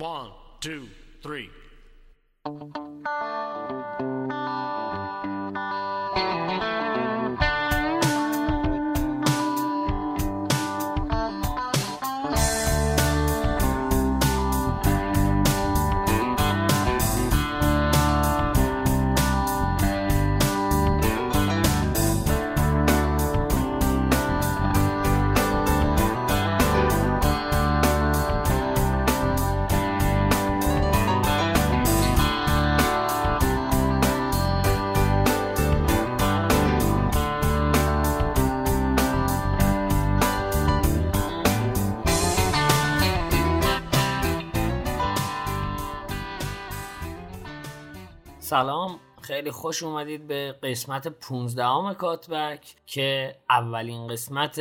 1, 2, 3. سلام، خیلی خوش اومدید به قسمت 15 کاتبک که اولین قسمت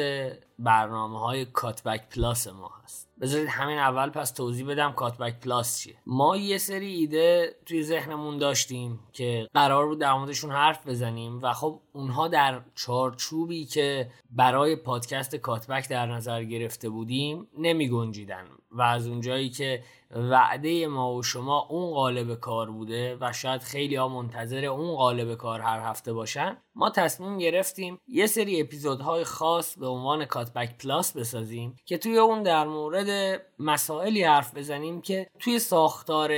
برنامه‌های کاتبک پلاس ما هست. بذارید همین اول پس توضیح بدم کاتبک پلاس چیه. ما یه سری ایده توی ذهنمون داشتیم که قرار بود در موردشون حرف بزنیم و خب اونها در چارچوبی که برای پادکست کاتبک در نظر گرفته بودیم نمی‌گنجیدن و از اونجایی که وعده ما و شما اون قالب کار بوده و شاید خیلی ها منتظر اون قالب کار هر هفته باشن، ما تصمیم گرفتیم یه سری اپیزودهای خاص به عنوان کاتبک پلاس بسازیم که توی اون در مورد مسائلی حرف بزنیم که توی ساختار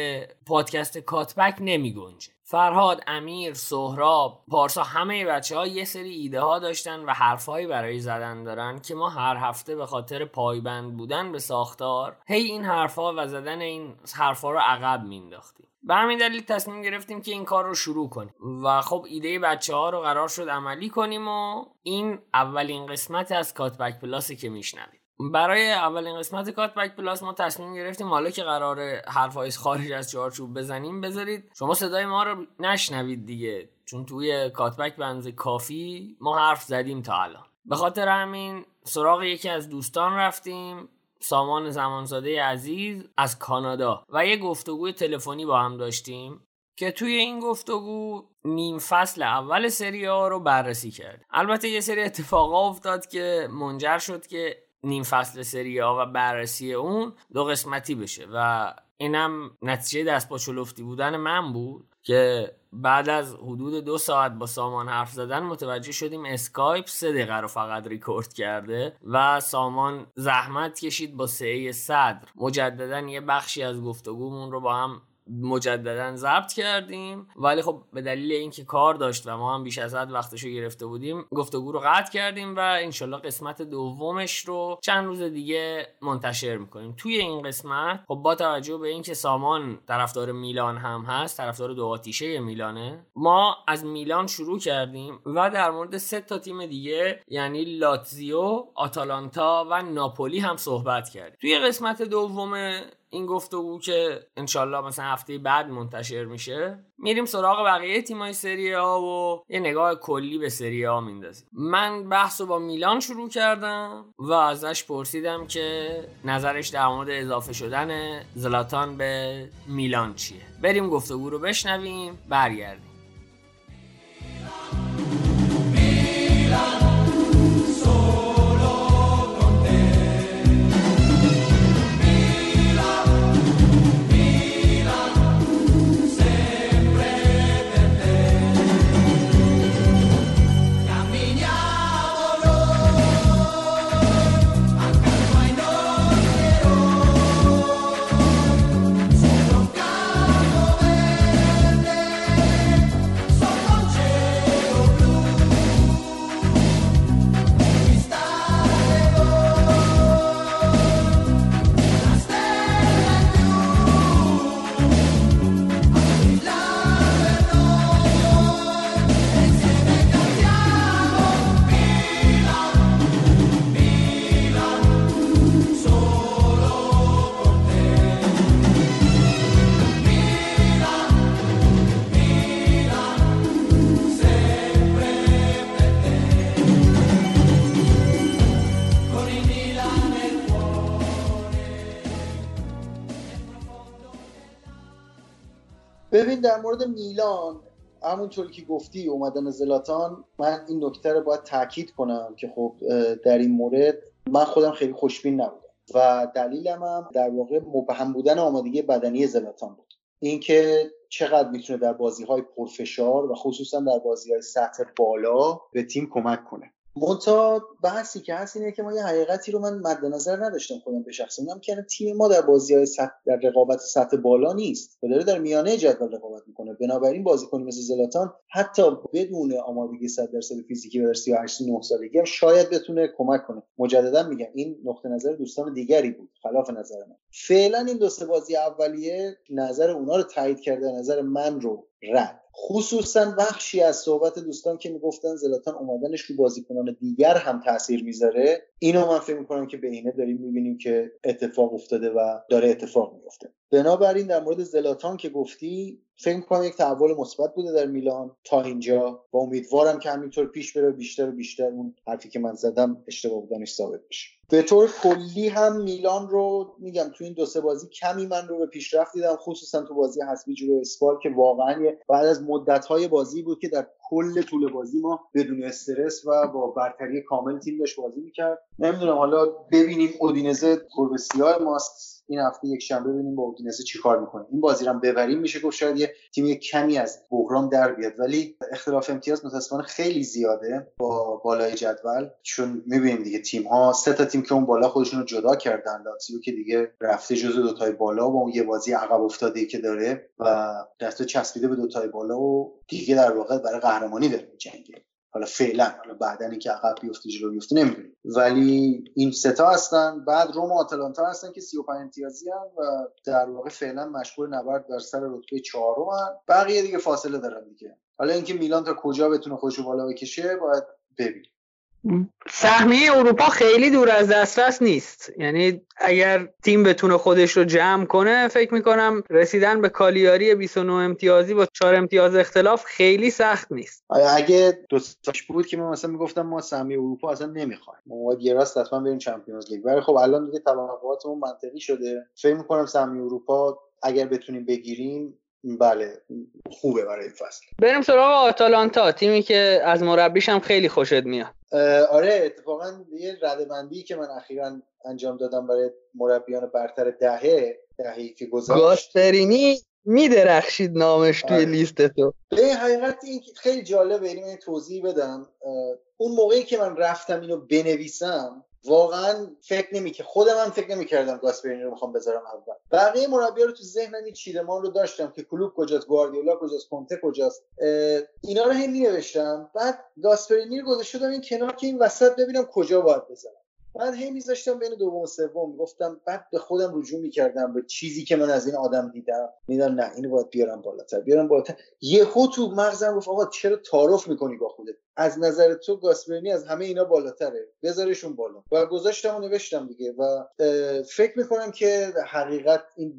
پادکست کاتبک نمی گنجه. فرهاد، امیر، سهراب، پارسا، همه بچه ها یه سری ایده ها داشتن و حرفهایی برای زدن دارن که ما هر هفته به خاطر پایبند بودن به ساختار این حرفها و زدن این حرفها رو عقب مینداختیم. به همین دلیل تصمیم گرفتیم که این کار رو شروع کنیم و خب ایده بچه ها رو قرار شد عملی کنیم و این اولین قسمت از کاتبک پلاس که میشنوید. برای اولین قسمت کاتبک پلاس ما تصمیم گرفتیم حالا که قراره حرفای خارج از چارچوب بزنیم، بذارید شما صدای ما رو نشنوید دیگه، چون توی کاتبک بنز کافی ما حرف زدیم تا الان. به خاطر همین سراغ یکی از دوستان رفتیم، سامان زمانزاده عزیز از کانادا، و یه گفتگوی تلفنی با هم داشتیم که توی این گفتگو نیم فصل اول سری آ رو بررسی کرد. البته یه سری اتفاقا افتاد که منجر شد که نیم فصل سری آ و بررسی اون دو قسمتی بشه و اینم نتیجه دست با چلفتی بودن من بود که بعد از حدود 2 ساعت با سامان حرف زدن متوجه شدیم اسکایپ 3 دقیقه رو فقط ریکورد کرده و سامان زحمت کشید با سعی صدر مجددا یه بخشی از گفتگومون رو با هم مجددا ضبط کردیم، ولی خب به دلیل اینکه کار داشت و ما هم بیش از حد وقتشو گرفته بودیم گفتگو رو قطع کردیم و انشالله قسمت دومش رو چند روز دیگه منتشر میکنیم. توی این قسمت خب با توجه به اینکه سامان طرفدار میلان هم هست، طرفدار دو آتیشه میلانه، ما از میلان شروع کردیم و در مورد 3 تا تیم دیگه یعنی لاتزیو، آتالانتا و ناپولی هم صحبت کردیم. توی قسمت دوم این گفتگو که انشالله مثلا هفته بعد منتشر میشه میریم سراغ بقیه تیمای سری آ و یه نگاه کلی به سری آ میندازیم. من بحثو با میلان شروع کردم و ازش پرسیدم که نظرش در مورد اضافه شدن زلاتان به میلان چیه. بریم گفتگو رو بشنویم، برگردیم. ببین در مورد میلان همونطور که گفتی اومدن زلاتان، من این نکته رو باید تاکید کنم که خب در این مورد من خودم خیلی خوشبین نبودم و دلیلم هم در واقع مبهم بودن آمادگی بدنی زلاتان بود. اینکه چقدر میتونه در بازی‌های پرفشار و خصوصا در بازی‌های سطح بالا به تیم کمک کنه. منتها بحثی که هست اینه که ما یه حقیقتی رو من مد نظر نداشتم خودم به شخصه، اونم که تیم ما در بازی‌های سطح در رقابت سطح بالا نیست و داره در میانه جدول رقابت میکنه. بنابراین بازیکن مثل زلاتان حتی بدون آمادگی 100% فیزیکی و 38-9 سالگی هم شاید بتونه کمک کنه. مجددا میگم این نقطه نظر دوستان دیگری بود خلاف نظر من. فعلا این دو سه بازی اولیه نظر اونا رو تایید کرده، نظر من رو رد. خصوصا بخشی از صحبت دوستان که میگفتن زلاتان اومدنش رو بازیکنان دیگر هم تاثیر میذاره، اینو من فکر میکنم که بعینه داریم میبینیم که اتفاق افتاده و داره اتفاق میفته. بنابراین در مورد زلاتان که گفتی فکر میکنم یک تحول مثبت بوده در میلان تا اینجا و امیدوارم که همینطور پیش بره، بیشتر و بیشتر اون حرفی که من زدم اشتباه بودنش ثابت بشه. به طور کلی هم میلان رو میگم تو این دو سه بازی کمی من رو به پیشرفت دیدم، خصوصا تو بازی حذفی جلوی اسپال که واقعا بعد از مدت‌های بازی بود که در کل طول بازی ما بدون استرس و با برتری کامل تیم داشت بازی می‌کرد. نمیدونم حالا ببینیم اودینزه گربه سیاه ماست، این هفته یک شنبه ببینیم با اودینزه چیکار می‌کنه. این بازی رو هم ببریم میشه گفت شاید یه تیم یک کمی از بحران در بیاد، ولی اختلاف امتیاز متأسفانه خیلی زیاده با بالای جدول، چون می‌بینیم دیگه تیم‌ها سه تا تیم که اون بالا خودشون رو جدا کردن، لاتزیو که دیگه رفته جزو دو تای بالا و اون یه بازی عقب افتاده‌ای که داره و دست چسبیده به دو تای بالا و دیگه در واقع برای قهرمانی داره می‌جنگه. حالا فعلا، حالا بعداً اینکه عقب بیفته جلو بیفته نمی‌دونیم، ولی این سه تا هستن. بعد روما و آتالانتا هستن که 35 امتیازی ان و در واقع فعلا مشغول نبرد در سر رتبه 4 ان، بقیه دیگه فاصله دارن دیگه. حالا اینکه میلان تا کجا بتونه خودش رو بالا بکشه باید ببینیم. سهمیه اروپا خیلی دور از دسترس نیست، یعنی اگر تیم بتونه خودش رو جمع کنه فکر میکنم رسیدن به کالیاری 29 امتیازی با 4 امتیاز اختلاف خیلی سخت نیست. اگه دو تاش بود که من مثلا میگفتم ما سهمیه اروپا اصلا نمیخوایم، ما باید یه راست حتما بریم چمپیونز لیگ، ولی خب الان دیگه توقعاتمون منطقی شده. فکر میکنم سهمیه اروپا اگر بتونیم بگیریم بله خوبه برای این فصل. بریم سراغ آتالانتا، تیمی که از مربیش هم خیلی خوشت میاد. آره اتفاقا یه ردبندی که من اخیراً انجام دادم برای مربیان برتر دهه‌ای که گذشت، گاسپرینی میدرخشید نامش توی لیست تو. به حقیقت این خیلی جالبه، این توضیح بدم. اون موقعی که من رفتم اینو بنویسم واقعا خودم هم فکر نمی‌کردم گاسپرینی رو میخوام بذارم اول. بقیه مربی‌ها رو تو ذهنم این چیدمان رو داشتم که کلوب کجاست، گواردیولا کجاست، کنته کجاست، اینا رو هم می‌نوشتم. بعد گاسپرینی رو گذاشتم این کنار که این وسط ببینم کجا باید بذارم. بعد هی می‌ذاشتم بین دوم و سوم، گفتم بعد به خودم رجوع می‌کردم به چیزی که من از این آدم دیدم، می‌دیدم نه اینو باید بیارم بالاتر. یهو تو مغزم گفت آقا چرا تعارف می‌کنی با خودت؟ از نظر تو گاسپرینی از همه اینا بالاتره، بذارشون بالا. و گذاشتم و نوشتم دیگه و فکر می‌کنم که حقیقت این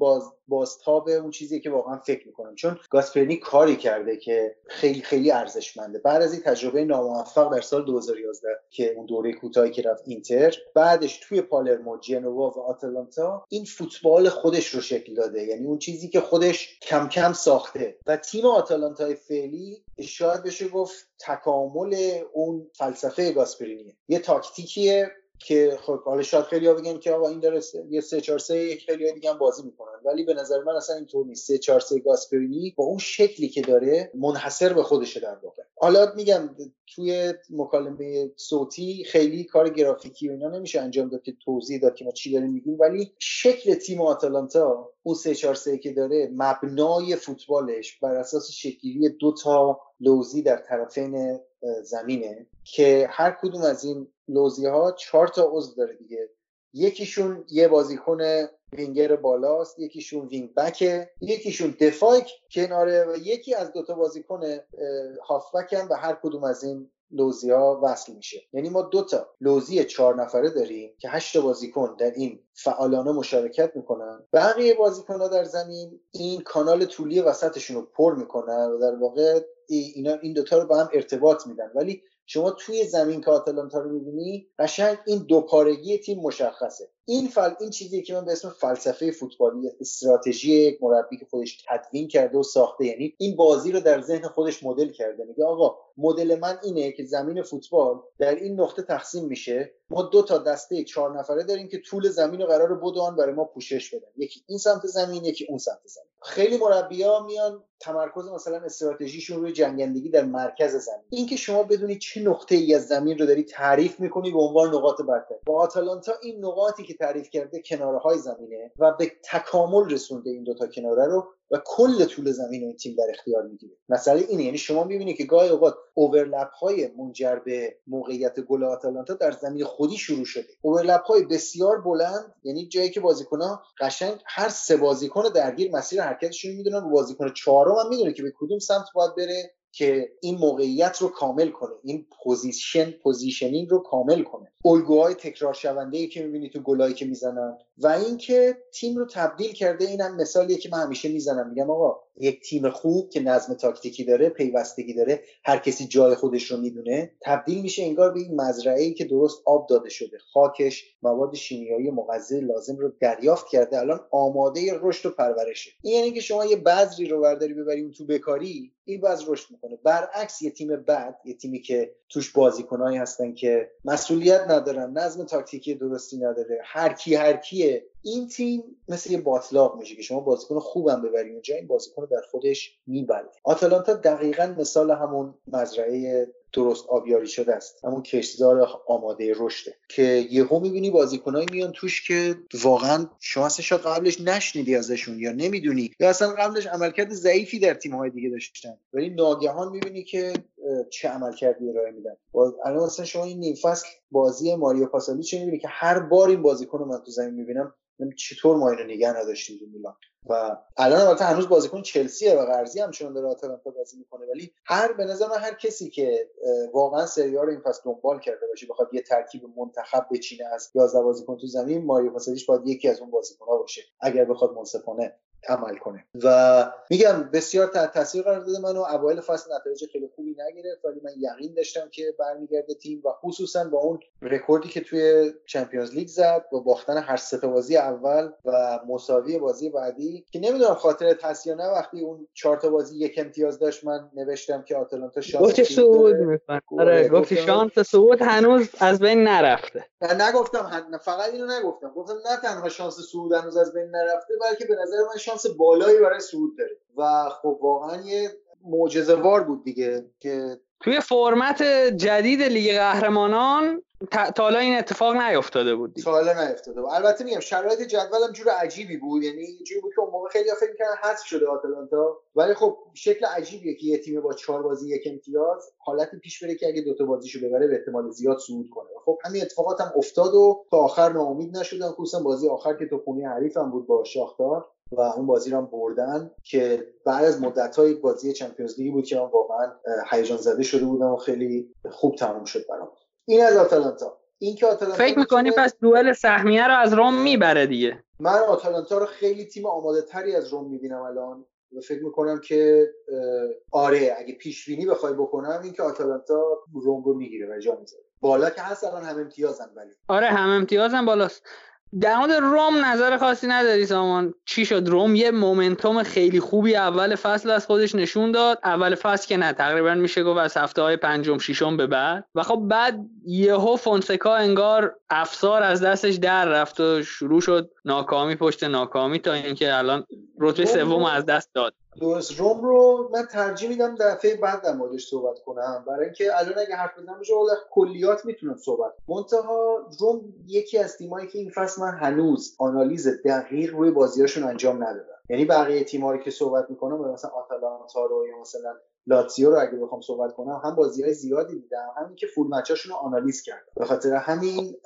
بازتاب اون چیزیه که واقعا فکر می‌کنم، چون گاسپرینی کاری کرده که خیلی خیلی ارزشمنده. بعد از این تجربه ناموفق در سال 2011 که اون دوره کوتاهی که رفت اینتر، بعدش توی پالرمو، جنوا و آتالانتا این فوتبال خودش رو شکل داده، یعنی اون چیزی که خودش کم کم ساخته. و تیم آتالانتای فعلی شاید بشه گفت تکامل اون فلسفه گاسپرینیه. یه تاکتیکیه که خب حالا شاید خیلی‌ها بگن که آقا این داره یه 3-4-3 خیلی‌ها دیگه هم بازی می‌کنن، ولی به نظر من اصلا اینطور نیست. 3-4-3 گاسپرینی با اون شکلی که داره منحصر به خودشه در واقع. حالا میگم توی مکالمه صوتی خیلی کار گرافیکی و اینا نمیشه انجام داد که توضیح داد که ما چی داریم میگیم، ولی شکل تیم آتالانتا اون 3-4-3 که داره مبنای فوتبالش بر اساس شکلی دو تا لوزی در طرفین زمینه که هر کدوم از این لوزی‌ها 4 تا عضو داره دیگه. یکیشون یه بازیکن وینگر بالاست، یکیشون وینگ بکه، یکیشون دفاع کناره و یکی از دوتا بازیکن هافبک هم به هر کدوم از این لوزی‌ها وصل میشه. یعنی ما دوتا لوزی 4 نفره داریم که 8 تا بازیکن در این فعالانه مشارکت میکنن، بقیه بازیکن‌ها در زمین این کانال طولی وسطشون رو پر میکنن و در واقع اینا این دوتا رو با هم ارتباط میدن. ولی شما توی زمین که آتالانتا رو می‌بینی قشنگ این دوپارگی تیم مشخصه. این چیزیه که من به اسم فلسفه فوتبالی، استراتژی یک مربی که خودش تدوین کرده و ساخته، یعنی این بازی رو در ذهن خودش مدل کرده. میگه آقا مدل من اینه که زمین فوتبال در این نقطه تقسیم میشه، ما دو تا دسته 4 نفره داریم که طول زمین رو قراره بدون برای ما پوشش بدن، یکی این سمت زمین یکی اون سمت زمین. خیلی مربی‌ها میان تمرکز مثلا استراتژیشون روی جنگندگی در مرکز زمین، اینکه شما بدونی چه نقطه‌ای از زمین رو داری تعریف می‌کنی به عنوان نقاط برتر. با آتالانتا این نقاطی که تعریف کرده کناره‌های زمینه و به تکامل رسونده این دو تا کناره رو و کل طول زمین این تیم در اختیار می‌گیره. مسئله اینه، یعنی شما می‌بینی که گاهی اوقات اورلپ‌های منجر به موقعیت گل آتالانتا در زمین خودی شروع شده. اورلپ‌های بسیار بلند، یعنی جایی که بازیکن‌ها قشنگ هر سه بازیکن درگیر مسیر حرکتشون رو می‌دونن، بازیکن چهارم هم می‌دونه که به کدوم سمت باید بره که این موقعیت رو کامل کنه، این پوزیشنینگ رو کامل کنه. الگوهای تکرار شونده‌ای که می‌بینی تو گلایی که می‌زنن و اینکه تیم رو تبدیل کرده. اینم مثالیه که من همیشه می‌زنم، میگم آقا یک تیم خوب که نظم تاکتیکی داره، پیوستگی داره، هر کسی جای خودش رو می‌دونه، تبدیل میشه انگار به این مزرعه‌ای که درست آب داده شده، خاکش مواد شیمیایی مغذی لازم رو دریافت کرده، الان آماده رشد و پرورشه. این یعنی که شما یه بذری رو برداری ببریم تو بکاری، این بذر رشد می‌کنه. برعکس یه تیم بد، یه تیمی که توش بازیکنایی هستن که مسئولیت ندارن، نظم تاکتیکی درستی نداره، هر کیه، این تیم مثل یه باطلاق میشه که شما بازیکن خوبم ببرین اونجا، این بازیکن رو در خودش میبره. آتالانتا دقیقاً مثال همون مزرعه درست آبیاری شده است، همون کشتزار آماده رشده که یهو میبینی بازیکنایی میان توش که واقعا شانسش قبلش نشنیدی ازشون یا نمیدونی یا اصلا قبلش عملکرد ضعیفی در تیم‌های دیگه داشتن، ولی ناگهان میبینی که چه عملکردی ارائه میدن. الان اصلا شما این نیم فصل بازی ماریو پاسالی چه میبینی که هر بار این بازیکنو من تو زمین میبینم، چطور ما اینو نگه نداشتیم تو میلان. و الان البته هنوز بازیکن چلسیه و قرضی همچنان داره آتالانتا بازی میکنه، ولی به نظر من هر کسی که واقعا سری آ رو این فصل دنبال کرده باشه بخواد یه ترکیب منتخب بچینه از 11 بازیکن تو زمین، ماریو پاسالیش باید یکی از اون بازیکن‌ها باشه اگر بخواد منصفانه عمل کنه. و میگم بسیار تحت تاثیر قرار داده منو، اوایل فصل نتایج خیلی خوبی نگرفت ولی من یقین داشتم که برمیگرده تیم، و خصوصا با اون رکوردی که توی چمپیونز لیگ زد و باختن هر سه تا بازی اول و مساوی بازی بعدی که نمیدونم خاطرت هست یا نه، وقتی اون 4 تا بازی یک امتیاز داشت من نوشتم که آتالانتا شانس صعود میکنه. آره گفتی شانس صعود هنوز از بین نرفته. من نگفتم، فقط اینو نگفتم، گفتم نه تنها شانس صعود هنوز از بین نرفته بلکه به نظر من شانس بالایی برای صعود داره. و خب واقعا یه معجزه‌وار بود دیگه که توی فرمت جدید لیگ قهرمانان تا حالا این اتفاق نیافتاده بود دیگه. تا حالا نیافتاده بود. البته میگم شرایط جدول هم جور عجیبی بود، یعنی جوری بود که اون موقع خیلی‌ها فکر می‌کردن حذف شده آتالانتا، ولی خب شکل عجیبیه که یه تیم با 4 بازی یک امتیاز حالتی پیش بره که اگه دو تا بازیشو ببره به احتمال زیاد صعود کنه. خب همین اتفاقات هم افتاد و تا آخر ناامید نشدن، خصوصا بازی آخر که تو خونه حریفم بود با شاختار و اون بازی رو هم بردن که بعد از مدت‌ها یک بازی چمپیونز لیگ بود که من واقعا هیجان زده شده بودم و خیلی خوب تموم شد برام. این از آتالانتا. این که آتالانتا فکر می‌کنی پس دوئل سهمیه رو از روم میبره دیگه؟ من آتالانتا رو خیلی تیم آماده تری از روم می‌بینم الان و فکر می‌کنم که آره اگه پیش‌بینی بخوای بکنم این که آتالانتا روم رو می‌گیره و جا می‌ذاره. بالا که هست الان هم امتیازن، ولی آره هم امتیازن بالاست. در مورد روم نظر خاصی نداری سامان؟ چی شد روم یه مومنتوم خیلی خوبی اول فصل از خودش نشون داد، اول فصل که نه تقریبا میشه گفت از هفته‌های پنجم ششم به بعد، و خب بعد یهو فونسکا انگار افسار از دستش در رفت و شروع شد ناکامی پشت ناکامی تا اینکه الان رتبه سوم از دست داد. درست روم رو من ترجیح میدم دفعه بعد در موردش صحبت کنم، برای اینکه الان اگه حرف بزنم روش اول کلیات میتونم صحبت. منتها روم یکی از تیمایی که این فصل من هنوز آنالیز دقیق روی بازیاشون انجام ندادم، یعنی بقیه تیم‌ها رو که صحبت میکنم مثلا آتالانتا رو یا مثلا لاتزیو رو اگه بخوام صحبت کنم هم بازی‌های زیادی دیدم، همین که فول میچاشون رو آنالیز کردم، به خاطر همین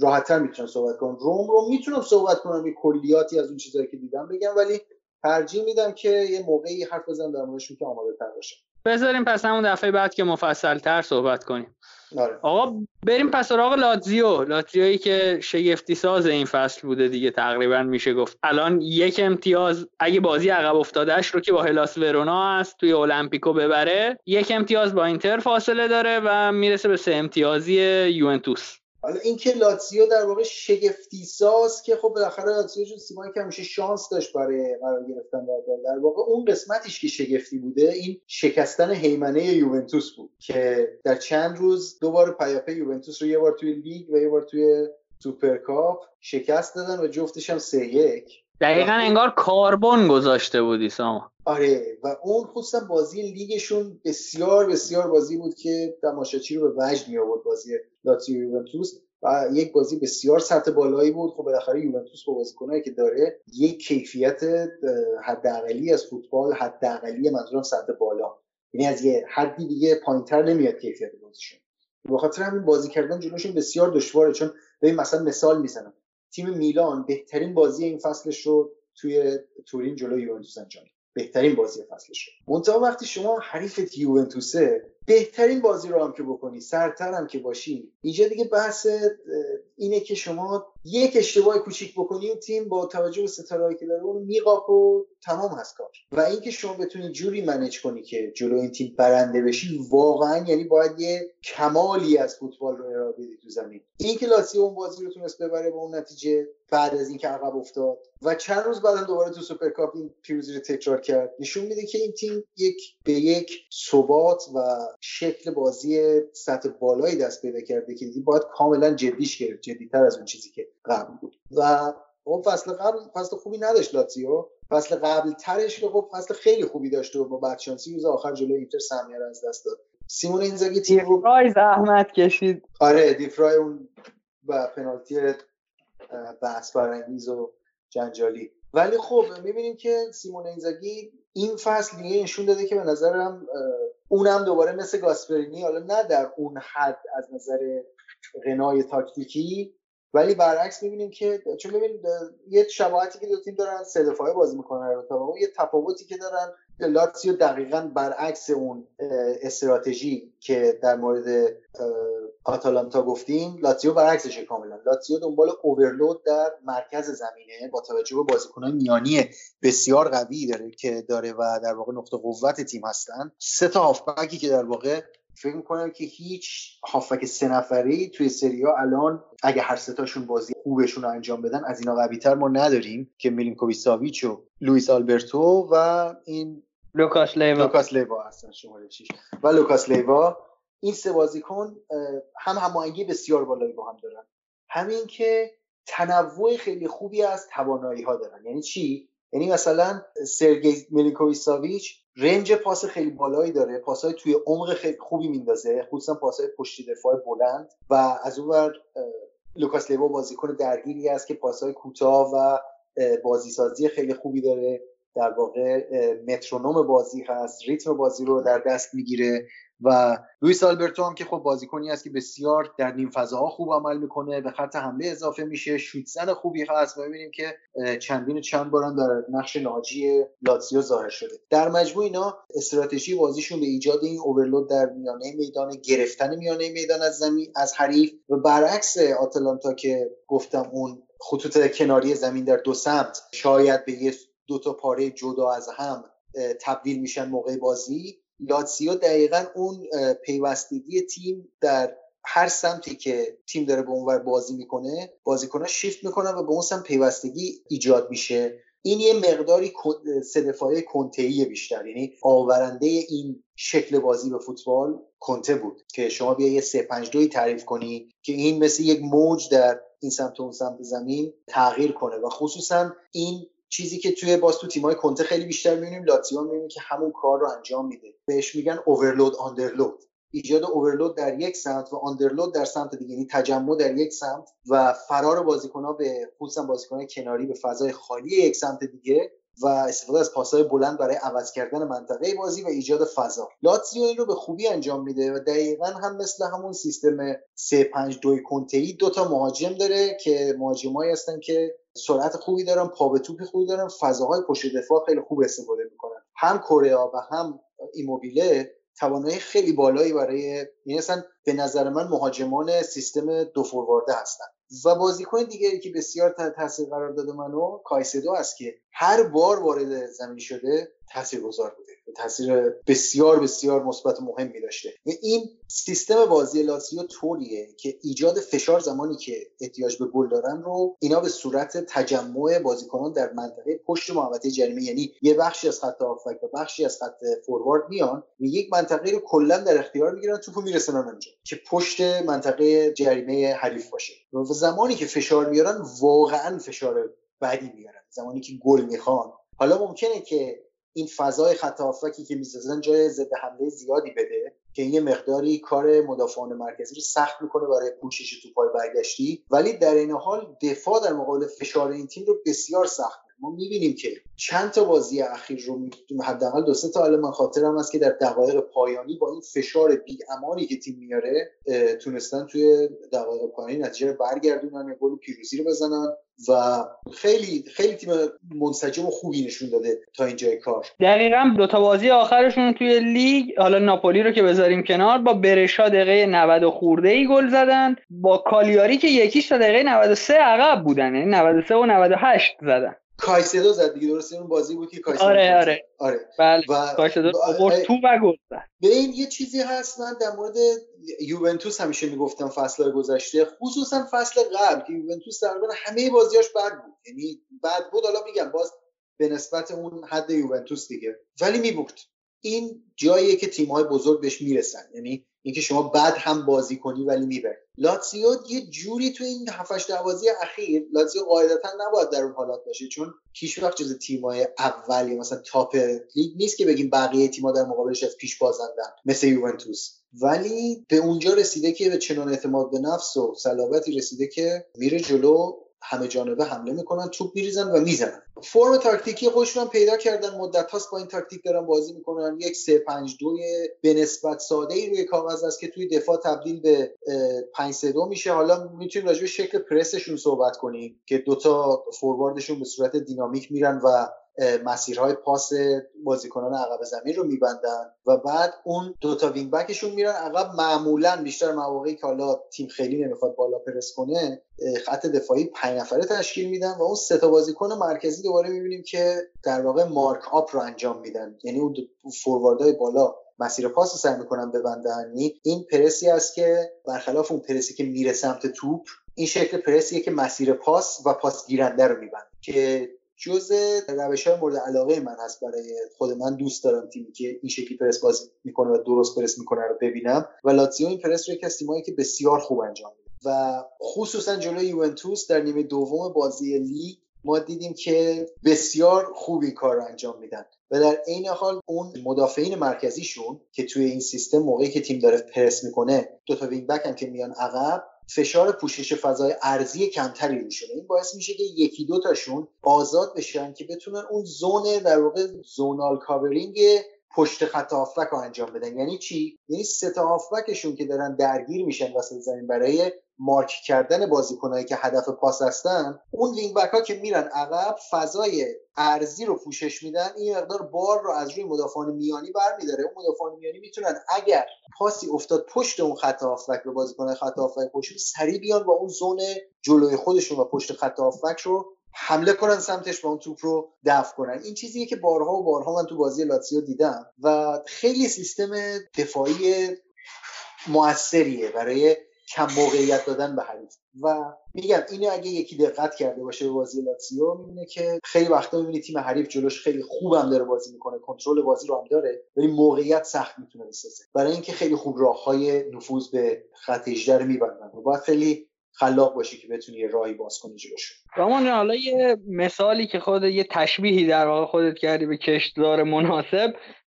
راحت‌تر میتونم صحبت کنم. روم رو میتونم صحبت کنم یه کلیاتی از اون چیزایی که دیدم بگم، ولی ترجیح میدم که یه موقعی حرف بزنم در موردشون که آماده تر باشه. بذاریم پس همون دفعه بعد که مفصل تر صحبت کنیم. آره. آقا بریم پس سراغ لاتزیو. لاتزیویی که شگفتی ساز این فصل بوده دیگه تقریبا میشه گفت. الان یک امتیاز، اگه بازی عقب افتادهش رو که با هلاس ورونا است توی اولمپیکو ببره، یک امتیاز با اینتر فاصله داره و میرسه به 3 امتیازی یوونتوس. حالا این که لاتزیو در واقع شگفتی ساز که خب بالاخره لاتزیو چون سیمون که همیشه شانس داشت برای قرار گرفتن در بال، در واقع اون قسمتیش که شگفتی بوده این شکستن هیمنه یوونتوس بود که در چند روز دوباره پیاپی یوونتوس رو یه بار توی لیگ و یه بار توی سوپرکاپ شکست دادن و جفتش هم 3-1. دقیقاً انگار کاربن گذاشته بودی سامان. آره و اون خصوصا بازی لیگشون بسیار بسیار بازی بود که تماشاچی رو به وجد می آورد، بازی لاتزیو یوونتوس، و یک بازی بسیار سطح بالایی بود. خب بالاخره یوونتوس با بازیکنایی که داره یک کیفیت حداقلی از فوتبال، حداقلی منظورم سطح بالا، یعنی از یه حدی دیگه پایین‌تر نمیاد کیفیت بازیشون. به خاطر همین بازی کردن جلوشون بسیار دشواره. چون ببین مثلا مثال میزنم، تیم میلان بهترین بازی این فصلش رو توی تورین جلوی یوونتوس انجام، بهترین بازی فصلش رو. منتها وقتی شما حریفت یوونتوسه، بهترین بازی رو هم که بکنی، سرتر هم که باشی، اینجا دیگه بحث اینه که شما یک اشتباه کوچیک بکنی و تیم با توجه به ستاره‌ای که داره اون میقاپ و تمام هست کار. و اینکه شما بتونی جوری منیج کنی که جلو این تیم برنده بشی، واقعا یعنی باید یه کمالی از فوتبال رو ارائه بدی تو زمین. این که لاتزیو اون بازی رو تونست ببره با اون نتیجه بعد از اینکه عقب افتاد و چند روز بعدم دوباره تو سوپرکاپ این پیروزی رو تکرار کرد، نشون میده که این تیم یک به یک ثبات و شکل بازی سطح بالایی دست پیدا کرده که باید کاملا جدیش گرفت، جدی‌تر از اون چیزی که قبل بود. و خب فصل قبل فصل خوبی نداشت لاتزیو، فصل قبل ترش که خب فصل خیلی خوبی داشت و با بدشانسی روز آخر جلوی اینتر سهمیه رو از دست داد. سیمون اینزاگی تیم رو دیفرای زحمت کشید. آره دیفرای اون و پنالتی بحث برانگیز و جنجالی. ولی خب می‌بینیم که سیمون اینزاگی این فصل دیگه نشون داده که به نظرم اونم دوباره مثل گاسپرینی، حالا نه در اون حد از نظر غنای تاکتیکی، ولی برعکس می‌بینیم که چون ببین یه شباهتی که دو تیم دارن، سه دفاعه بازی می‌کنن، و یه تفاوتی که دارن لاتزیو دقیقاً برعکس اون استراتژی که در مورد آتالانتا گفتیم، لاتزیو برعکسش کاملا. لاتزیو دنبال اورلود در مرکز زمینه با توجه به بازیکنان میانی بسیار قوی داره که داره و در واقع نقطه قوت تیم هستن. سه تا هافبکی که در واقع فکر می‌کنم که هیچ هافبک سه نفری توی سری آ الان اگه هر سه تاشون بازی خوبشون رو انجام بدن از اینا قوی‌تر ما نداریم که میلینکوویچ ساویچ و لوئیس آلبرتو و این لوکاس لیوا هستن، شماره 6 و لوکاس لیوا. این سه بازیکن هم هماهنگی بسیار بالایی با هم دارن، همین که تنوع خیلی خوبی از توانایی‌ها دارن. یعنی چی؟ یعنی مثلا سرگی میلینکوویچ ساویچ رنج پاس خیلی بالایی داره، پاس‌های توی عمق خیلی خوبی میندازه، خصوصا پاس‌های پشت دفاع بلند، و از اون ور لوکاس لیوا بازیکن درگیری است که پاس‌های کوتاه و بازیسازی خیلی خوبی داره، در واقع مترونوم بازی هست، ریتم بازی رو در دست میگیره. و لوئیس آلبرتو هم که خب بازیکنی است که بسیار در نیم فضاها خوب عمل میکنه، به خط حمله اضافه میشه، شوتزن خوبی هست و میبینیم که چند بارم در نقش ناجی لاتزیو ظاهر شده. در مجموع اینا استراتژی بازیشون به ایجاد این اورلود در میانه میدان، گرفتن میانه میدان از زمین از حریف، و برعکس آتالانتا که گفتم اون خطوط کناری زمین در دو سمت شاید به یه دو تا پاره جدا از هم تبدیل میشن موقع بازی، لاتزیو دقیقاً اون پیوستگی تیم در هر سمتی که تیم داره به اونور بازی میکنه، بازیکن‌ها شیفت میکنن و به اون سمت پیوستگی ایجاد میشه. این یه مقداری سه دفاعه کنته‌ای بیشتر، یعنی آورنده این شکل بازی به فوتبال کنته بود که شما بیا یه 3-5-2 تعریف کنی که این مثل یک موج در این سمت و اون سمت زمین تغییر کنه. و خصوصاً این چیزی که تو تیم‌های کنته خیلی بیشتر می‌بینیم، لاتزیو می‌بینیم که همون کار رو انجام میده. بهش میگن اورلود آندرلود، ایجاد اورلود در یک سمت و آندرلود در سمت دیگه، یعنی تجمع در یک سمت و فرار بازیکن‌ها به خصوصا بازیکن‌های کناری به فضای خالی یک سمت دیگه و استفاده از پاس‌های بلند برای عوض کردن منطقه بازی و ایجاد فضا. لاتزیو این رو به خوبی انجام میده و دقیقاً هم مثل همون سیستم 3-5-2 کنته‌ای دو تا مهاجم داره که مهاجمایی هستن که سرعت خوبی دارن، پا به توپ خوبی دارن، فضاهای پشت دفاع خیلی خوب استفاده میکنن. هم کوریا و هم ایموبیله توانایی خیلی بالایی برای مثلا به نظر من مهاجمان سیستم دو فوروارده هستن. و بازیکن دیگری که بسیار تاثیر قرار داده منو کایسدو است که هر بار وارد زمین شده تاثیرگذار بوده، تاثیر بسیار بسیار مثبت و مهمی داشته. این سیستم بازی لاتزیو طوریه که ایجاد فشار زمانی که احتیاج به گل دارن رو اینا به صورت تجمع بازیکنان در منطقه پشت محوطه جریمه، یعنی یه بخشی از خط هافک و بخشی از خط فوروارد میان یک منطقه رو کلا در اختیار میگیرن، توپو میرسونن اونجا که پشت منطقه جریمه حریف باشه. و زمانی که فشار میارن واقعا فشار بعدی میارن، زمانی که گل میخوان. حالا ممکنه که این فضای خط هافکی که می‌سازن جای ضد حمله زیادی بده که یه مقداری کار مدافعان مرکزی رو سخت می‌کنه برای پوشش توپ‌های برگشتی، ولی در این حال دفاع در مقابل فشار این تیم رو بسیار سخت می‌کنه. ما می‌بینیم که چند تا بازی اخیر رو حداقل دو سه تا الان من خاطرم هست که در دقایق پایانی با این فشار بی‌امانی که تیم میاره تونستن توی دقایق پایانی نتیجه رو برگردونن، یه گل پیروزی رو بزنن و خیلی خیلی تیم منسجم و خوبی نشون داده تا اینجای کار. دقیقاً دو تا بازی آخرشون توی لیگ، حالا ناپولی رو که بذاریم کنار، با برشا دقیقه 90 خورده‌ای گل زدن، با کالیاری که یکیش تا دقیقه 93 عقب بودن، یعنی 93 و 98 زدن. کایسدو زد دیگه، درسته اون بازی بود که کایسدو آره بله و... کایسدو آورد تو و گل زد. ببین یه چیزی هست، من در مورد یوونتوس همیشه میگفتم فصل‌های گذشته، خصوصا فصل قبل که یوونتوس تقریبا همه بازیاش بد بود، یعنی بد بود، حالا میگم باز به نسبت اون حد یوونتوس دیگه، ولی میبرد. این جاییه که تیم‌های بزرگ بهش میرسن، یعنی اینکه شما بعد هم بازی کنی ولی میبری. لاتزیو یه جوری تو این 7-8 بازی اخیر، لاتزیو قاعدتاً نباید در اون حالات باشه، چون هیچ وقت جز تیم‌های اولی مثلا تاپ لیگ نیست که بگیم بقیه تیم‌ها در مقابلش از پیش بازندن مثل یوونتوس، ولی به اونجا رسیده که به چنان اعتماد به نفس و صلابتی رسیده که میره جلو، همه جانبه حمله میکنن، توپ میریزن و میزنن. فرم تاکتیکی خودشون پیدا کردن، مدت هاست با این تاکتیک دارن بازی میکنن. یک 3-5-2 به نسبت ساده ای روی کاغذ است که توی دفاع تبدیل به 5-3-2 میشه. حالا میتونیم راجع به شکل پرسشون صحبت کنیم که دوتا فورواردشون به صورت دینامیک میرن و مسیرهای پاس بازیکنان عقب زمین رو میبندن و بعد اون دوتا وینگ بکشون میرن عقب. معمولا بیشتر مواقعی که حالا تیم خیلی نمیخواد بالا پرس کنه، خط دفاعی 5 نفره تشکیل میدن و اون 3 تا بازیکن مرکزی دوباره میبینیم که در واقع مارک آپ رو انجام میدن، یعنی اون فورواردهای بالا مسیر پاس رو سعی میکنن ببندن. این پرسی است که برخلاف اون پرسی که میره سمت توپ، این شکل پرسیه که مسیر پاس و پاس گیرنده رو میبنده، که جزء روش‌های مورد علاقه من هست. برای خود من دوست دارم تیمی که این شکلی پرس بازی میکنه و درست پرس میکنه رو ببینم، و لاتزیو این پرس رو یکی از تیمایی که بسیار خوب انجام میده و خصوصا جلوی یوونتوس در نیمه دوم بازی لیگ ما دیدیم که بسیار خوبی کار رو انجام میدن. و در عین حال اون مدافعین مرکزیشون که توی این سیستم موقعی که تیم داره پرس میکنه، دو تا وینگ بک هم که میان عقب، فشار پوشش فضای ارضی کمتری روشونه. این باعث میشه که یکی دو تاشون آزاد بشن که بتونن اون زون، در واقع زونال کاورینگ پشت خط هافبک رو انجام بدن. یعنی چی؟ یعنی 3 تا هافبکشون که دارن درگیر میشن وسط زمین برای مارک کردن بازیکنایی که هدف پاس هستن، اون وینگ بک ها که میرن عقب فضای ارضی رو پوشش میدن، این مقدار بار رو از روی مدافعان میانی برمی‌داره. اون مدافعان میانی میتونن اگر پاسی افتاد پشت اون خط هافبک به بازیکنای خط هافبک پشت، سریع بیان با اون زون جلوی خودشون و پشت خط هافبک رو حمله کنن سمتش، با اون توپ رو دفع کنن. این چیزیه که بارها و بارها من تو بازی لاتزیو دیدم و خیلی سیستم دفاعی موثریه برای کم موقعیت دادن به حریف. و میگم اینو اگه یکی دقت کرده باشه به بازی لاتزیو، میبینه که خیلی وقتا میبینی تیم حریف جلوش خیلی خوبم داره بازی میکنه، کنترل بازی رو هم داره، ولی موقعیت سخت میتونه بسازه، برای اینکه خیلی خوب راههای نفوذ به خط 18 رو میبندن و باید خیلی خلاق باشی که بتونی یه راهی باز کنی جلوش. رامان، حالا یه مثالی که خود یه تشبیهی در واقع خودت کردی به کشتزار مناسب،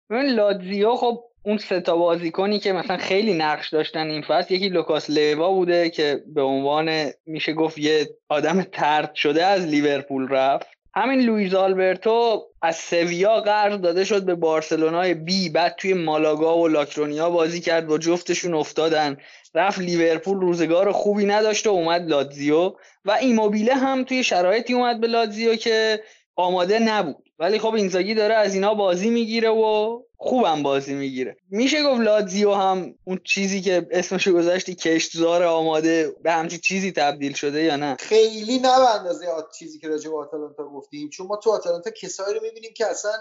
ببین لاتزیو خب اون 3 تا بازیکنی که مثلا خیلی نقش داشتن این فصل، یکی لوکاس لیوا بوده که به عنوان میشه گفت یه آدم طرد شده از لیورپول رفت، همین لوئیس آلبرتو از سویا قرض داده شد به بارسلونای بی، بعد توی مالاگا و لاکرونیا بازی کرد، با جفتشون افتادن، رفت لیورپول روزگار خوبی نداشت و اومد لاتزیو، و ایموبیله هم توی شرایطی اومد به لاتزیو که آماده نبود ولی خب اینزاگی داره از اینا بازی میگیره و خوبم بازی میگیره. میشه گفت لاتزیو هم اون چیزی که اسمشو گذاشتی کشتزار آماده به همچین چیزی تبدیل شده یا نه؟ خیلی نه به اندازه چیزی که راجع به آتالانتا گفتیم، چون ما تو آتالانتا کسایی رو میبینیم که اصلا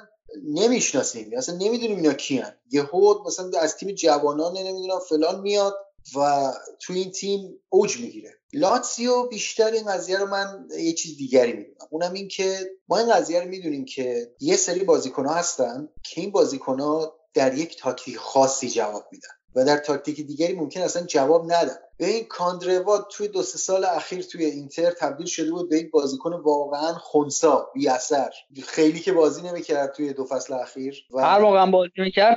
نمیشناسیم، اصلا نمیدونیم اینا کیان. یهو مثلا از تیم جوانان نمیدونم فلان میاد و تو این تیم اوج میگیره. لاتزیو بیشتر این قضیه رو من یه چیز دیگری میدونم، اونم این که ما این قضیه رو میدونیم که یه سری بازیکن‌ها هستن که این بازیکن‌ها در یک تاکتیک خاصی جواب میدن و در تاکتیک دیگری ممکن اصلا جواب ندن. به این کاندروا توی 2-3 سال اخیر توی اینتر تبدیل شده بود به یک بازیکن واقعا خونسا، بی اثر. خیلی که بازی نمی‌کرد توی 2 فصل اخیر و هر موقع بازی می‌کرد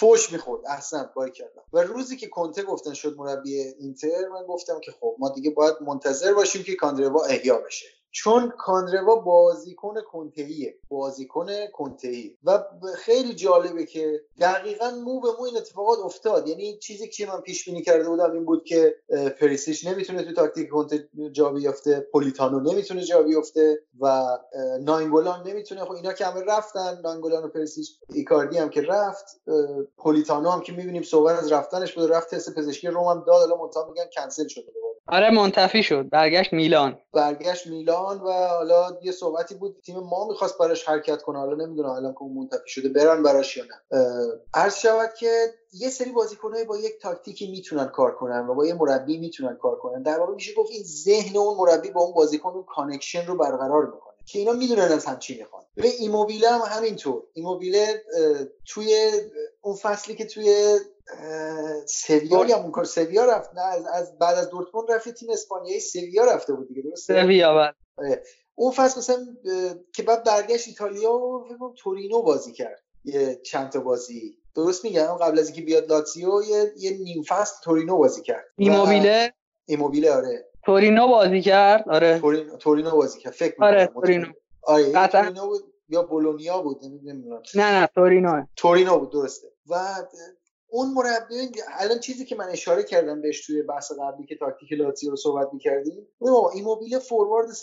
فوش می‌خورد. احسن باری کردم. و روزی که کنته گفتن شد مربی اینتر، من گفتم که خب ما دیگه باید منتظر باشیم که کاندروا احیا بشه، چون کاندروا بازیکن کنته‌ایه و خیلی جالبه که دقیقاً مو به مو این اتفاقات افتاد. یعنی چیزی که من پیش بینی کرده بودم این بود که پریسیچ نمیتونه تو تاکتیک کنته جا بیفته، پولیتانو نمیتونه جا بیفته و ناینگولان نمیتونه. خب اینا که همه رفتن، ناینگولان و پریسیچ، ایکاردی هم که رفت، پولیتانو هم که میبینیم صحبت از رفتنش بود، رفت تست پزشکی روم هم داد، الان منتها میگن کنسل شده. آره منتفی شد، برگشت میلان و حالا یه صحبتی بود تیم ما میخواست براش حرکت کنه، حالا نمیدونم الان که اون منتفی شده برن براش یا نه. عرض شود که یه سری بازیکن‌های با یک تاکتیکی میتونن کار کنن و با یه مربی میتونن کار کنن. در واقع میشه گفت این ذهن اون مربی با اون بازیکن اون کانکشن رو برقرار میکنه که اینا میدونن از هم چی میخوان. و ایموبیله هم همینطور. ایموبیله توی اون فصلی که توی سویا رفت، نه از بعد از دورتموند رفت تیم اسپانیایی سویا رفته بود دیگه، درسته؟ سویا بعد اون فصل مثلا که بعد برگشت ایتالیا و فکر کنم تورینو بازی کرد یه چند تا بازی، درست میگم؟ قبل از اینکه بیاد لاتزیو یه نیم فصل تورینو بازی کرد. ایموبیله آره تورینو بازی کرد، آره تورینو بازی کرد فکر کنم، آره تورینو بود یا بولونیا بود نمیدونم، نه تورینو بود درسته. و اون مربی الان چیزی که من اشاره کردم بهش توی بحث قبلی که تاکتیک لاتزیو رو صحبت می‌کردیم، بابا ایموبیله فوروارد 352،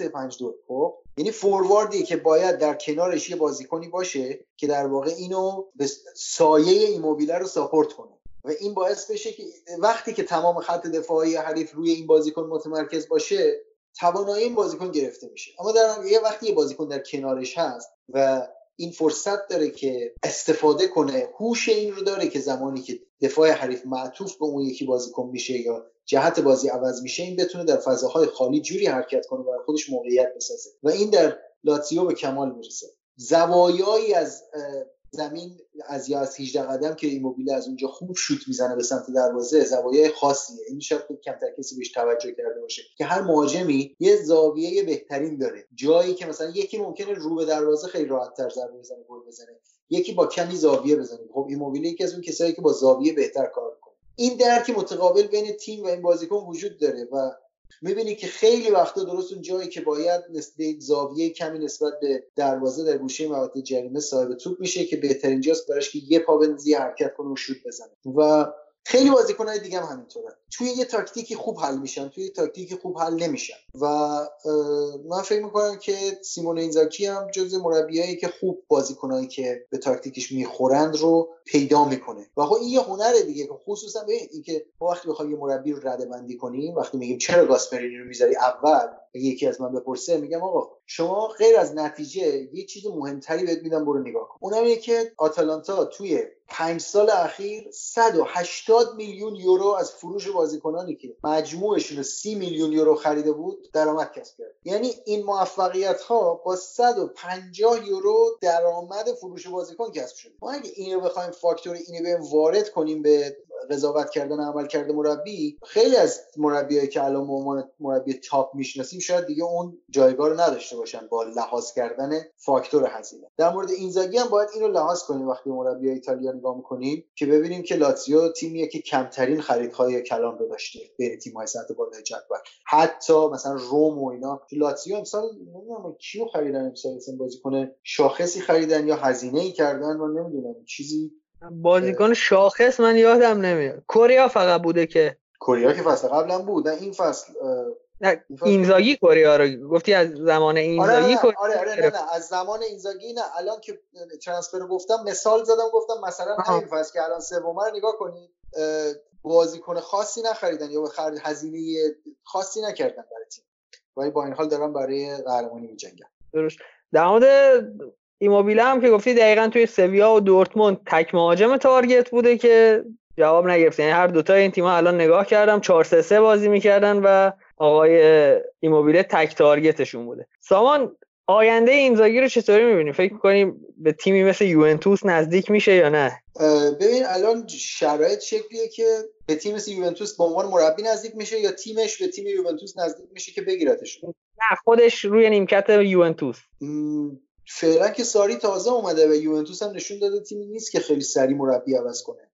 خب یعنی فورواردی که باید در کنارش یه بازیکنی باشه که در واقع اینو به سایه ایموبیله رو ساپورت کنه و این باعث بشه که وقتی که تمام خط دفاعی حریف روی این بازیکن متمرکز باشه توانایی این بازیکن گرفته میشه. اما در یه وقتی یه بازیکن در کنارش هست و این فرصت داره که استفاده کنه، هوش این رو داره که زمانی که دفاع حریف معطوف به اون یکی بازیکن میشه یا جهت بازی عوض میشه، این بتونه در فضاهای خالی جوری حرکت کنه و برای خودش موقعیت بسازه و این در لاتزیو به کمال میرسه. زوایایی از زمین از یا از 18 قدم که ایموبیله از اونجا خوب شوت میزنه به سمت دروازه، زاویه خاصیه. این شاید کمتر کسی بهش توجه کرده باشه که هر مهاجمی یه زاویه بهترین داره، جایی که مثلا یکی ممکنه رو به دروازه خیلی راحت‌تر ضربه بزنه گل بزنه، یکی با کمی زاویه بزنه. خب ایموبیله یکی از اون کسایی که با زاویه بهتر کار می‌کنه. این درک متقابل بین تیم و این بازیکن وجود داره و می‌بینی که خیلی وقتا درست اون جایی که باید نسبت زاویه کمی نسبت به دروازه در گوشه منطقه جریمه صاحب توپ میشه که بهترین جاست براش که یه پا بندازه حرکت کنه و شوت بزنه. و خیلی بازیکن‌های دیگه هم همینطورن، توی یه تاکتیکی خوب حل میشن، توی یه تاکتیکی خوب حل نمیشن. و من فکر می‌کنم که سیمون اینزاگی هم جزو مربیایی که خوب بازیکنایی که به تاکتیکش میخورند رو پیدا میکنه. و خب این یه هنره دیگه که خصوصا به این که وقتی بخوایم یه مربی رو ردبندی کنیم، وقتی میگیم چرا گاسپرینی رو میذاری اول، یکی از من بپرسه میگم آقا شما غیر از نتیجه یه چیز مهمتری بهت میدم برو نگاه کن. اونم اینه که آتالانتا توی 5 سال اخیر 180 میلیون یورو از فروش بازیکنانی که مجموعشون 30 میلیون یورو خریده بود درآمد کسب کرد. یعنی این موفقیت ها با 150 یورو درآمد فروش بازیکن کسب شده. ما اگه اینو بخوایم فاکتور اینو به وارد کنیم به قضاوت کردن عمل کرده مربی، خیلی از مربیایی که الان به عنوان مربی تاپ میشناسیم شاید دیگه اون جایگاه رو نداشته باشن با لحاظ کردن فاکتور هزینه. در مورد اینزاگی هم باید اینو لحاظ کنیم وقتی مربی ایتالیا نگاه می‌کنیم که ببینیم که لاتزیو تیمیه که کمترین خریدهای کلان رو داشته بین تیم‌های سطح بالای جدول. حتی مثلا روم و اینا، لاتزیو امسال نمیدونم کیو خریدن، امسال اسم بازیکن شاخصی خریدن یا هزینه‌ای کردن و نمیدونم چیزی بازیکن شاخص من یادم نمیاد. کوریا فقط بوده که فصل قبلا بود، نه این فصل نه اینزاگی کوریا رو گفتی از زمان اینزاگی. آره، از زمان اینزاگی. نه الان که ترانسفر رو گفتم مثال زدم، گفتم مثلا همین فصل که الان سوم رو نگاه کنید بازیکن خاصی نخریدن یا خرید هزینه خاصی نکردن برای تیم، ولی با این حال دارن برای قهرمانی می‌جنگن. درست. در مورد ایموبیل هم که گفتی دقیقاً توی سویا و دورتموند تک مهاجم تارگت بوده که جواب نگرفت. یعنی هر دوتا این تیم‌ها الان نگاه کردم 4-3-3 بازی می‌کردن و آقای ایموبیل تک تارگتشون بوده. سامان آینده اینزاگی رو چطوری می‌بینی؟ فکر می‌کنیم به تیمی مثل یوونتوس نزدیک میشه یا نه؟ ببین الان شرایط شکلیه که به تیم مثل یوونتوس به عنوان مربی نزدیک میشه یا تیمش به تیم یوونتوس نزدیک میشه که بگیرتش. نه خودش روی نیمکت یوونتوس. فعلا که ساری تازه اومده و یوونتوس هم نشون داده تیمی نیست که خیلی سریع مربی عوض کنه.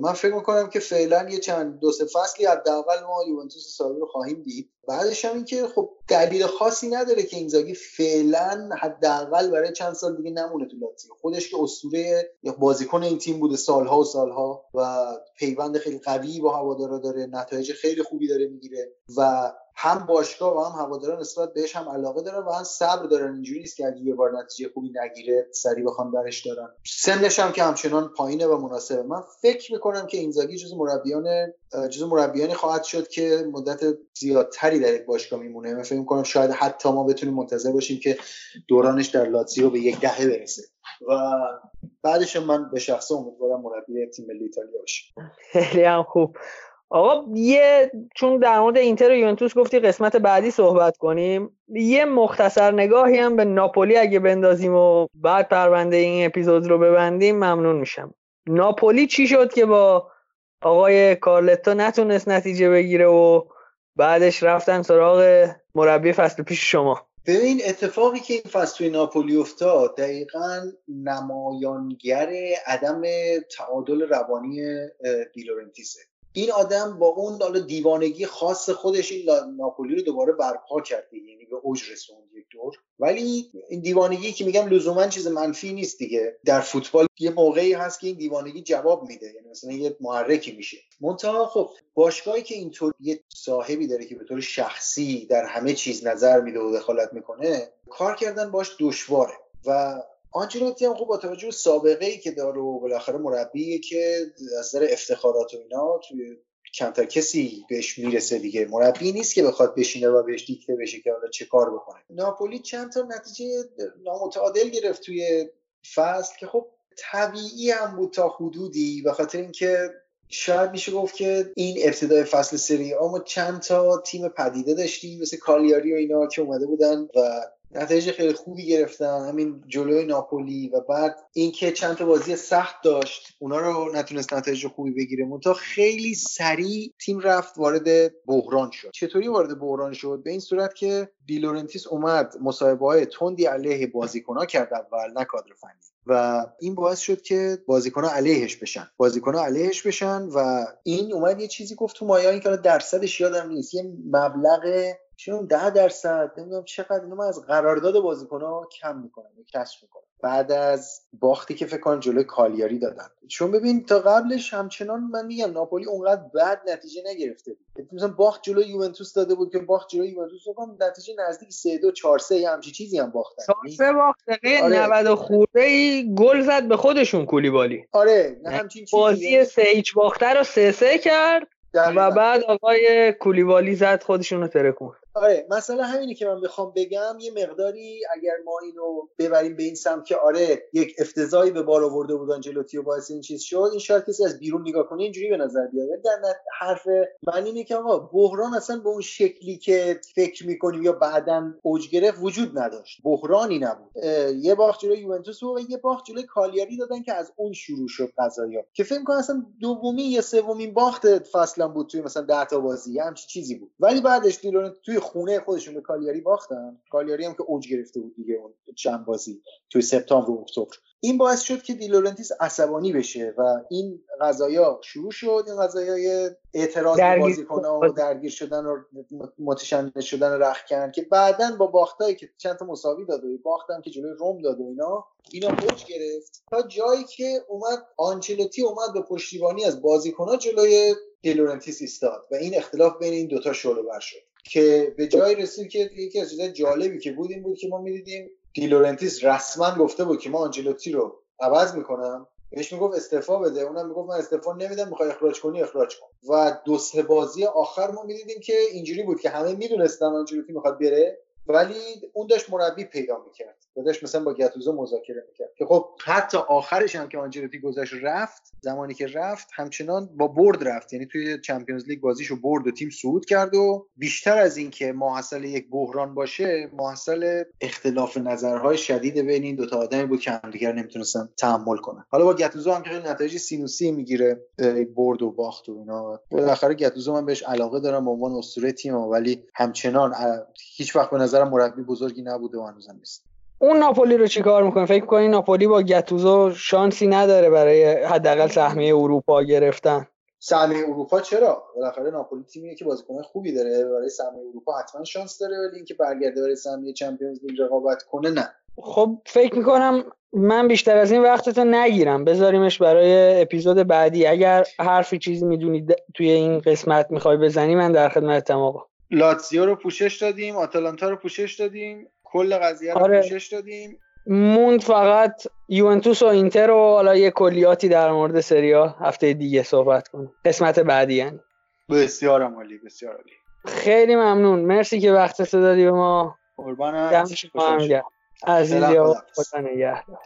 من فکر میکنم که فعلا یه چند دو سه فصلی حداقل ما یوونتوس ساری رو خواهیم دید. بعدش هم این که خب دلیل خاصی نداره که اینزاگی فعلا حداقل برای چند سال دیگه نمونه تو لاتزیو. خودش که اسطوره یا بازیکن این تیم بوده سالها و سالها و پیوند خیلی قوی با هوادارا داره، نتایج خیلی خوبی داره میگیره و هم باشگاه و هم هواداران نسبت بهش هم علاقه دارن و هم صبر دارن. اینجوری نیست که اگه یه بار نتیجه خوبی نگیره سری بخوام برش دارن. سنش هم که همچنان پایینه و مناسبه. من فکر میکنم که اینزاگی جزو مربیانی خواهد شد که مدت زیادتری در یک باشگاه میمونه. من فکر میکنم شاید حتی ما بتونیم منتظر باشیم که دورانش در لاتزیو به یک دهه برسه و بعدش من به شخصه امیدوارم مربی تیم ملی ایتالیا بشه. خیلی هم خوب. آقا چون در مورد اینتر و یوونتوس گفتی قسمت بعدی صحبت کنیم، یه مختصر نگاهی هم به ناپولی اگه بندازیم و بعد پرونده این اپیزود رو ببندیم ممنون میشم. ناپولی چی شد که با آقای کارلتو نتونست نتیجه بگیره و بعدش رفتن سراغ مربی فصل پیش شما؟ ببین اتفاقی که این فصل توی ناپولی افتاد دقیقاً نمایانگر عدم تعادل روانی دی لورنتیسه. این آدم با اون دیوانگی خاص خودش این ناپولی رو دوباره برپا کرده، یعنی به اوج رسوند یک دور. ولی این دیوانگی که میگم لزوما چیز منفی نیست دیگه، در فوتبال یه موقعی هست که این دیوانگی جواب میده، یعنی مثلا یه محرکی میشه. منتها خب باشگاهی که اینطور یه صاحبی داره که به طور شخصی در همه چیز نظر میده و دخالت میکنه، کار کردن باش دشواره. و آنچلوتی هم خوب با توجه به سابقه‌ای که داره و بالاخره مربیه که از نظر افتخارات و اینا توی کمتر کسی بهش میرسه دیگه، مربی نیست که بخواد بشینه و بهش دیکته بشه که حالا چه کار بکنه. ناپولی چند تا نتیجه نامتعادل گرفت توی فصل که خب طبیعی هم بود تا حدودی، به خاطر اینکه شاید میشه گفت که این ابتدای فصل سری آ ما چند تا تیم پدیده داشتیم مثل کالیاری و اینا که اومده بودن و نتایج خیلی خوبی گرفتن، همین جلوی ناپولی و بعد اینکه چند تا بازی سخت داشت اونا رو نتونست نتایج خوبی بگیره. منتها خیلی سریع تیم رفت وارد بحران شد. چطوری وارد بحران شد؟ به این صورت که دی لورنتیس اومد مصاحبه‌های تندی علیه بازیکن‌ها کرد اول، نه کادر فنی، و این باعث شد که بازیکن‌ها علیهش بشن و این اومد یه چیزی گفت تو مایا، این که درصدش یادم نیست، یه مبلغ چون 10% نمیدونم چقدر اینو من از قرارداد بازیکن‌ها کم می‌کنم یا کسر می‌کنم بعد از باختی که فکر کنم جلوی کالیاری دادن. چون ببین تا قبلش همچنان من میگم ناپولی اونقدر بد نتیجه نگرفته بود، مثلا باخت جلوی یوونتوس داده بود که باخت جلوی یوونتوس هم نتیجه نزدیک 3-2 4-3 یا همچین چیزی هم باختن. 4-3 باخت دقیقه 90 خورده‌ای گل زد به خودشون کولیبالی. آره نه همچین چیزی. بازی 3-1 باخته رو 3-3 کرد و بعد آقای کولیبالی زد خودشون رو ترکون. آره مثلا همینی که من بخوام بگم یه مقداری اگر ما اینو ببریم به این سمت که آره یک افتضاحی به بار آورده بود آنجلوتی و باعث این چیز شد، این شاید کسی از بیرون نگاه کنه اینجوری به نظر بیاد. در حرف من اینه که آقا بحران اصلا به اون شکلی که فکر می‌کنیم یا بعداً اوج گرفت وجود نداشت، بحرانی نبود. یه باخت جلوی یوونتوس و یه باخت جلوی کالیاری دادن که از اون شروع شد قضایا که فکر کنم اصلا دومی یا سومین باخت فصلم بود توی مثلا 10 تا بازی همچین چیزی بود. ولی بعدش دیلون توی خونه خودشون به کالیاری باختن، کالیاری هم که اوج گرفته بود دیگه اون چند بازی توی سپتامبر و اکتبر. این باعث شد که دی لورنتیس عصبانی بشه و این قضایا شروع شد، این قضایای اعتراض به بازیکن‌ها و درگیر شدن و متشنج شدن و رختکن که بعداً با باختایی که چند تا مساوی داد و باختم که جلوی روم داد و اینا اوج گرفت تا جایی که اومد آنچلوتی اومد به پشتیبانی از بازیکن‌ها جلوی دی لورنتیس ایستاد و این اختلاف بین این دوتا شعله‌ور شد که به جای رسید که یکی از چیزای جالبی که بود این بود که ما می‌دیدیم دی لورنتیس رسما گفته بود که ما آنجلوتی رو عوض می‌کنم، بهش میگفت استعفا بده، اونم میگفت من استعفا نمیدم، میخوای اخراج کنی اخراج کن. و دو سه بازی آخر ما می‌دیدیم که اینجوری بود که همه می‌دونستن آنجلوتی می‌خواد بره، ولی اون داشت مربی پیدا می‌کرد، داشت مثلا با گاتوزو مذاکره می‌کرد که خب حتی آخرش هم که آنجلوتی گذشت رفت، زمانی که رفت همچنان با برد رفت، یعنی توی چمپیونز لیگ بازیشو برد و تیم صعود کرد و بیشتر از این که ماحصل یک بحران باشه، ماحصل اختلاف نظرهای شدید بین این دو تا آدمی بود که همدیگر نمیتونستن تحمل کنن. حالا با گاتوزو هم که نتایج سینوسی میگیره، برد و باخت و اینا، بالاخره گاتوزو من بهش علاقه دارم به عنوان اسطوره تیم، ولی همچنان هیچ وقت به نظر مربی بزرگی نبوده و هنوزم نیست. اون ناپولی رو چیکار می‌کنه؟ فکر می‌کنی ناپولی با گاتوزو شانسی نداره برای حداقل سهمیه اروپا گرفتن؟ سهمیه اروپا چرا؟ بالاخره ناپولی تیمیه که بازیکن‌های خوبی داره، برای سهمیه اروپا حتما شانس داره، ولی اینکه برگرده برای سهمیه چمپیونز لیگ رقابت کنه نه. خب فکر می‌کنم من بیشتر از این وقتتو نگیرم، بذاریمش برای اپیزود بعدی. اگر حرفی چیزی می‌دونید توی این قسمت می‌خوای بزنی من در خدمتم. آقا لاتزیو رو پوشش دادیم، آتالانتا رو پوشش دادیم، کل قضیه رو پوشش دادیم، موند فقط یوونتوس و اینتر و حالا یه کلیاتی در مورد سری آ هفته دیگه صحبت کنیم، قسمت بعدی. یعنی بسیار عالی، بسیار عالی. خیلی ممنون، مرسی که وقتت دادی به ما. قربانت، دم شما گرم عزیزی ها، خدا نگهدار.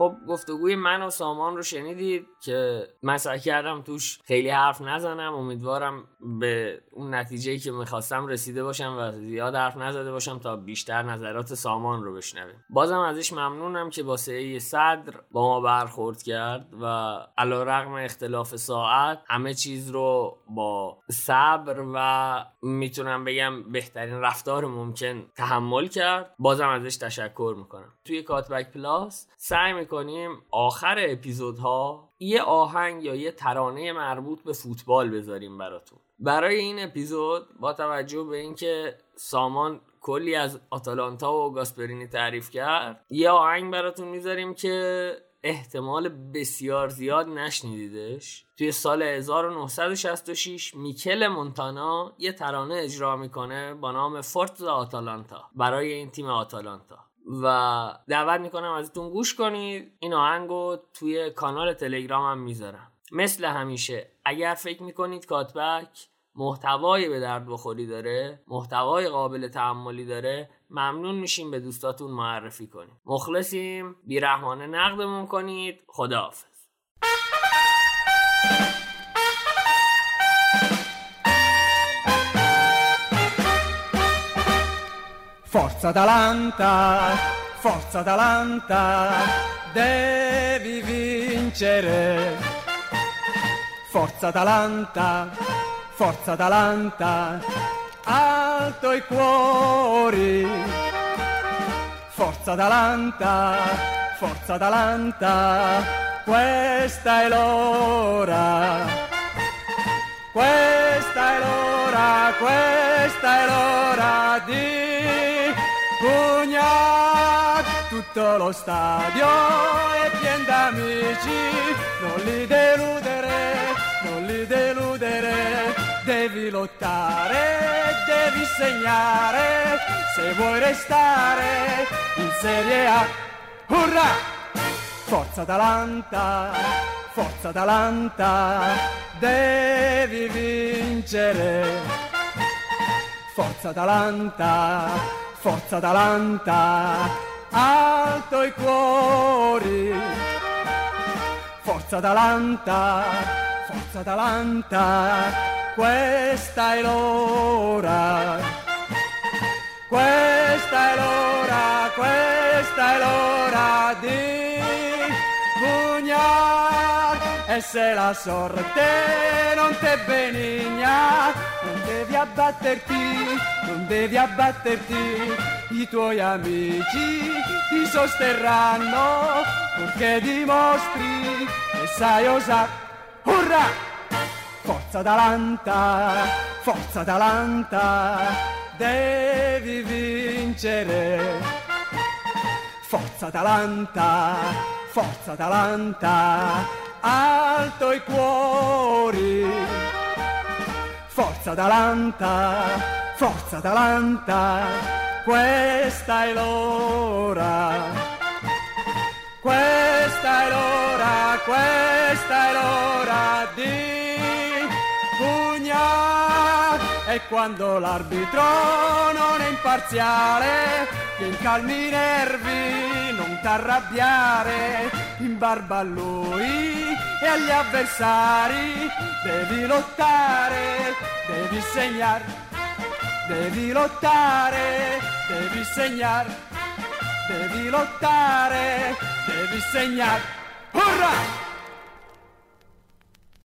خب گفتگوی من و سامان رو شنیدید که من سعی کردم توش خیلی حرف نزنم، امیدوارم به اون نتیجه‌ای که می‌خواستم رسیده باشم و زیاد حرف نزده باشم تا بیشتر نظرات سامان رو بشنویم. بازم ازش ممنونم که با سعی صدر با ما برخورد کرد و علی‌رغم اختلاف ساعت همه چیز رو با صبر و میتونم بگم بهترین رفتار ممکن تحمل کرد. بازم ازش تشکر می‌کنم. توی کاتبک پلاس سعی می‌کنیم آخر اپیزودها یه آهنگ یا یه ترانه مربوط به فوتبال بذاریم براتون. برای این اپیزود با توجه به اینکه سامان کلی از آتالانتا و گاسپرینی تعریف کرد، یه آهنگ براتون میذاریم که احتمال بسیار زیاد نشنیدیدش. توی سال 1966 میکل مونتانا یه ترانه اجرا میکنه با نام فورتزا آتالانتا برای این تیم آتالانتا و دعوت میکنم ازتون گوش کنید. این آهنگو توی کانال تلگرامم میذارم. مثل همیشه اگر فکر میکنید کاتبک محتوایی به درد بخوری داره، محتوای قابل تحملی داره، ممنون میشیم به دوستاتون معرفی کنید. مخلصیم، بیرحمانه نقدمون کنید. خداحافظ. Forza Atalanta, forza Atalanta, devi vincere. Forza Atalanta, alto i cuori. Forza Atalanta, questa è l'ora. Questa è l'ora di Pugna tutto lo stadio e pieno d'amici, non li deludere, devi lottare, devi segnare, se vuoi restare in Serie A. Urrà! Forza Atalanta, devi vincere. Forza Atalanta Forza Atalanta, alto i cuori. Forza Atalanta, Forza Atalanta, questa è l'ora. Questa è l'ora, questa è l'ora di gugnare. E se la sorte non te benigna, non devi abbatterti, non devi abbatterti, i tuoi amici ti sosterranno, purché dimostri che sai osa. Urrà! Forza Atalanta, Forza Atalanta, devi vincere. Forza Atalanta, Forza Atalanta, alto i cuori. Forza Atalanta, Forza Atalanta, questa è l'ora. Questa è l'ora, questa è l'ora di pugnare. E quando l'arbitro non è imparziale, in calmi nervi, non t'arrabbiare, in barba a lui e agli avversari, devi lottare, devi segnare. Devi lottare, devi segnar, devi lottare, devi segnar. Urrà!